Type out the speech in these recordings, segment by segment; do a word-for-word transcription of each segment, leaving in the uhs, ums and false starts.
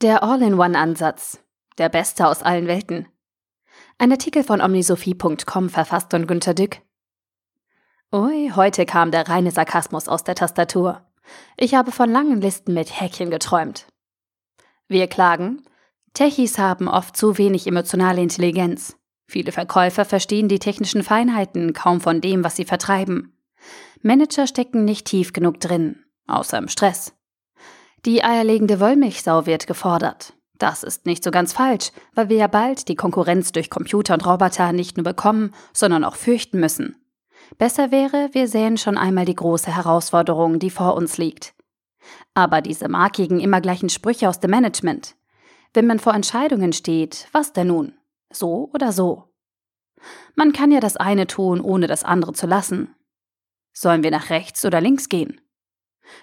Der All-in-One-Ansatz. Der beste aus allen Welten. Ein Artikel von Omnisophie Punkt com verfasst von Günter Dück. Ui, heute kam der reine Sarkasmus aus der Tastatur. Ich habe von langen Listen mit Häkchen geträumt. Wir klagen, Techis haben oft zu wenig emotionale Intelligenz. Viele Verkäufer verstehen die technischen Feinheiten kaum von dem, was sie vertreiben. Manager stecken nicht tief genug drin, außer im Stress. Die eierlegende Wollmilchsau wird gefordert. Das ist nicht so ganz falsch, weil wir ja bald die Konkurrenz durch Computer und Roboter nicht nur bekommen, sondern auch fürchten müssen. Besser wäre, wir sähen schon einmal die große Herausforderung, die vor uns liegt. Aber diese markigen, immer gleichen Sprüche aus dem Management. Wenn man vor Entscheidungen steht, was denn nun? So oder so? Man kann ja das eine tun, ohne das andere zu lassen. Sollen wir nach rechts oder links gehen?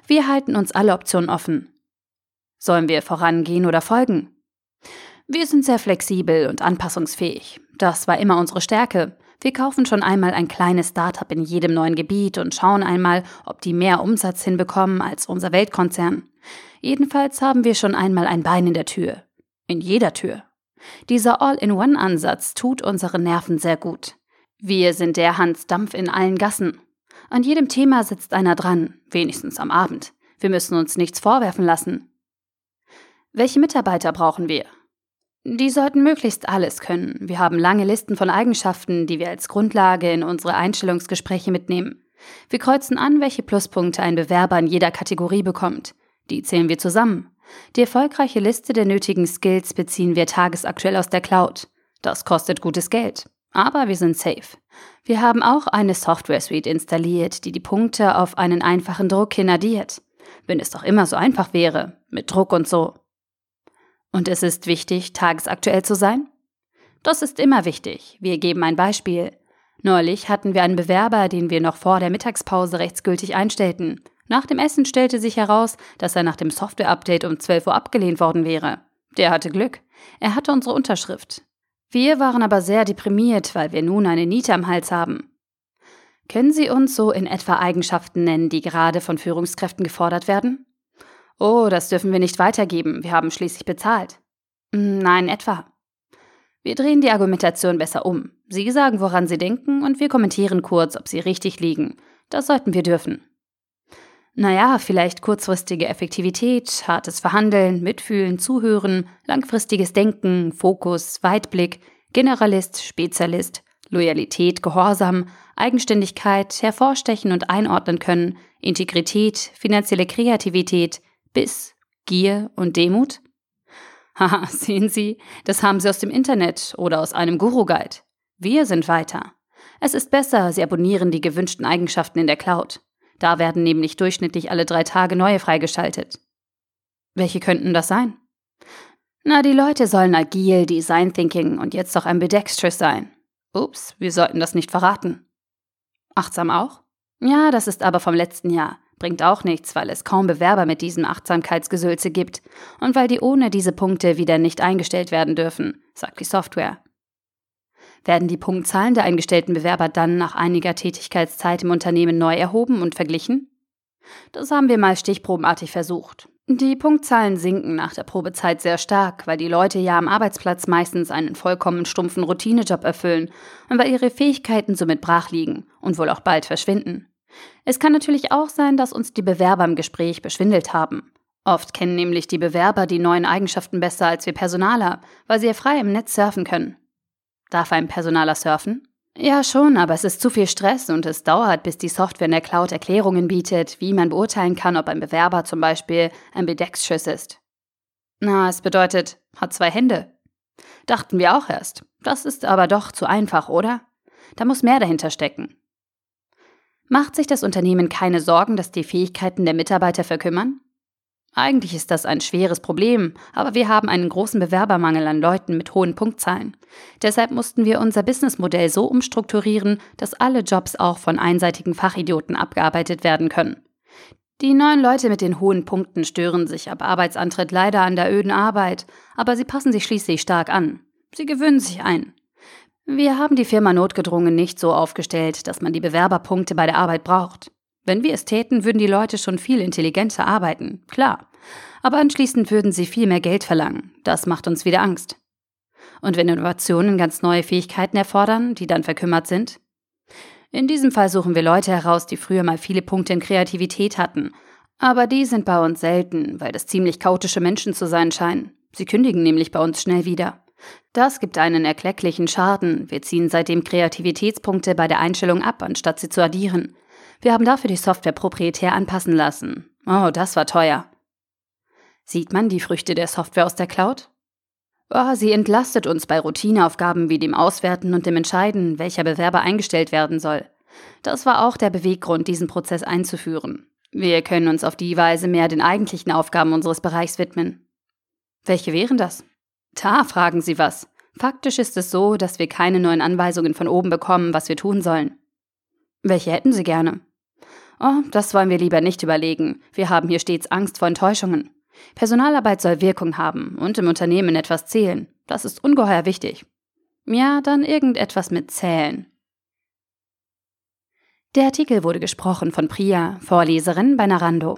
Wir halten uns alle Optionen offen. Sollen wir vorangehen oder folgen? Wir sind sehr flexibel und anpassungsfähig. Das war immer unsere Stärke. Wir kaufen schon einmal ein kleines Startup in jedem neuen Gebiet und schauen einmal, ob die mehr Umsatz hinbekommen als unser Weltkonzern. Jedenfalls haben wir schon einmal ein Bein in der Tür. In jeder Tür. Dieser All-in-One-Ansatz tut unseren Nerven sehr gut. Wir sind der Hans Dampf in allen Gassen. An jedem Thema sitzt einer dran, wenigstens am Abend. Wir müssen uns nichts vorwerfen lassen. Welche Mitarbeiter brauchen wir? Die sollten möglichst alles können. Wir haben lange Listen von Eigenschaften, die wir als Grundlage in unsere Einstellungsgespräche mitnehmen. Wir kreuzen an, welche Pluspunkte ein Bewerber in jeder Kategorie bekommt. Die zählen wir zusammen. Die erfolgreiche Liste der nötigen Skills beziehen wir tagesaktuell aus der Cloud. Das kostet gutes Geld. Aber wir sind safe. Wir haben auch eine Software-Suite installiert, die die Punkte auf einen einfachen Druck hin addiert. Wenn es doch immer so einfach wäre, mit Druck und so. Und es ist wichtig, tagesaktuell zu sein? Das ist immer wichtig. Wir geben ein Beispiel. Neulich hatten wir einen Bewerber, den wir noch vor der Mittagspause rechtsgültig einstellten. Nach dem Essen stellte sich heraus, dass er nach dem Software-Update um zwölf Uhr abgelehnt worden wäre. Der hatte Glück. Er hatte unsere Unterschrift. Wir waren aber sehr deprimiert, weil wir nun eine Niete am Hals haben. Können Sie uns so in etwa Eigenschaften nennen, die gerade von Führungskräften gefordert werden? Oh, das dürfen wir nicht weitergeben, wir haben schließlich bezahlt. Nein, etwa. Wir drehen die Argumentation besser um. Sie sagen, woran Sie denken, und wir kommentieren kurz, ob Sie richtig liegen. Das sollten wir dürfen. Naja, vielleicht kurzfristige Effektivität, hartes Verhandeln, Mitfühlen, Zuhören, langfristiges Denken, Fokus, Weitblick, Generalist, Spezialist, Loyalität, Gehorsam, Eigenständigkeit, hervorstechen und einordnen können, Integrität, finanzielle Kreativität, Biss, Gier und Demut? Haha, sehen Sie, das haben Sie aus dem Internet oder aus einem Guru-Guide. Wir sind weiter. Es ist besser, Sie abonnieren die gewünschten Eigenschaften in der Cloud. Da werden nämlich durchschnittlich alle drei Tage neue freigeschaltet. Welche könnten das sein? Na, die Leute sollen agil, Design Thinking und jetzt auch ambidextrous sein. Ups, wir sollten das nicht verraten. Achtsam auch? Ja, das ist aber vom letzten Jahr. Bringt auch nichts, weil es kaum Bewerber mit diesem Achtsamkeitsgesülze gibt und weil die ohne diese Punkte wieder nicht eingestellt werden dürfen, sagt die Software. Werden die Punktzahlen der eingestellten Bewerber dann nach einiger Tätigkeitszeit im Unternehmen neu erhoben und verglichen? Das haben wir mal stichprobenartig versucht. Die Punktzahlen sinken nach der Probezeit sehr stark, weil die Leute ja am Arbeitsplatz meistens einen vollkommen stumpfen Routinejob erfüllen und weil ihre Fähigkeiten somit brach liegen und wohl auch bald verschwinden. Es kann natürlich auch sein, dass uns die Bewerber im Gespräch beschwindelt haben. Oft kennen nämlich die Bewerber die neuen Eigenschaften besser als wir Personaler, weil sie ja frei im Netz surfen können. Darf ein Personaler surfen? Ja schon, aber es ist zu viel Stress und es dauert, bis die Software in der Cloud Erklärungen bietet, wie man beurteilen kann, ob ein Bewerber zum Beispiel ambidextrous ist. Na, es bedeutet, hat zwei Hände. Dachten wir auch erst. Das ist aber doch zu einfach, oder? Da muss mehr dahinter stecken. Macht sich das Unternehmen keine Sorgen, dass die Fähigkeiten der Mitarbeiter verkümmern? Eigentlich ist das ein schweres Problem, aber wir haben einen großen Bewerbermangel an Leuten mit hohen Punktzahlen. Deshalb mussten wir unser Businessmodell so umstrukturieren, dass alle Jobs auch von einseitigen Fachidioten abgearbeitet werden können. Die neuen Leute mit den hohen Punkten stören sich ab Arbeitsantritt leider an der öden Arbeit, aber sie passen sich schließlich stark an. Sie gewöhnen sich ein. Wir haben die Firma notgedrungen nicht so aufgestellt, dass man die Bewerberpunkte bei der Arbeit braucht. Wenn wir es täten, würden die Leute schon viel intelligenter arbeiten, klar. Aber anschließend würden sie viel mehr Geld verlangen. Das macht uns wieder Angst. Und wenn Innovationen ganz neue Fähigkeiten erfordern, die dann verkümmert sind? In diesem Fall suchen wir Leute heraus, die früher mal viele Punkte in Kreativität hatten. Aber die sind bei uns selten, weil das ziemlich chaotische Menschen zu sein scheinen. Sie kündigen nämlich bei uns schnell wieder. Das gibt einen erklecklichen Schaden. Wir ziehen seitdem Kreativitätspunkte bei der Einstellung ab, anstatt sie zu addieren. Wir haben dafür die Software proprietär anpassen lassen. Oh, das war teuer. Sieht man die Früchte der Software aus der Cloud? Oh, sie entlastet uns bei Routineaufgaben wie dem Auswerten und dem Entscheiden, welcher Bewerber eingestellt werden soll. Das war auch der Beweggrund, diesen Prozess einzuführen. Wir können uns auf die Weise mehr den eigentlichen Aufgaben unseres Bereichs widmen. Welche wären das? Da fragen Sie was. Faktisch ist es so, dass wir keine neuen Anweisungen von oben bekommen, was wir tun sollen. Welche hätten Sie gerne? Oh, das wollen wir lieber nicht überlegen. Wir haben hier stets Angst vor Enttäuschungen. Personalarbeit soll Wirkung haben und im Unternehmen etwas zählen. Das ist ungeheuer wichtig. Ja, dann irgendetwas mit Zählen. Der Artikel wurde gesprochen von Priya, Vorleserin bei Narando.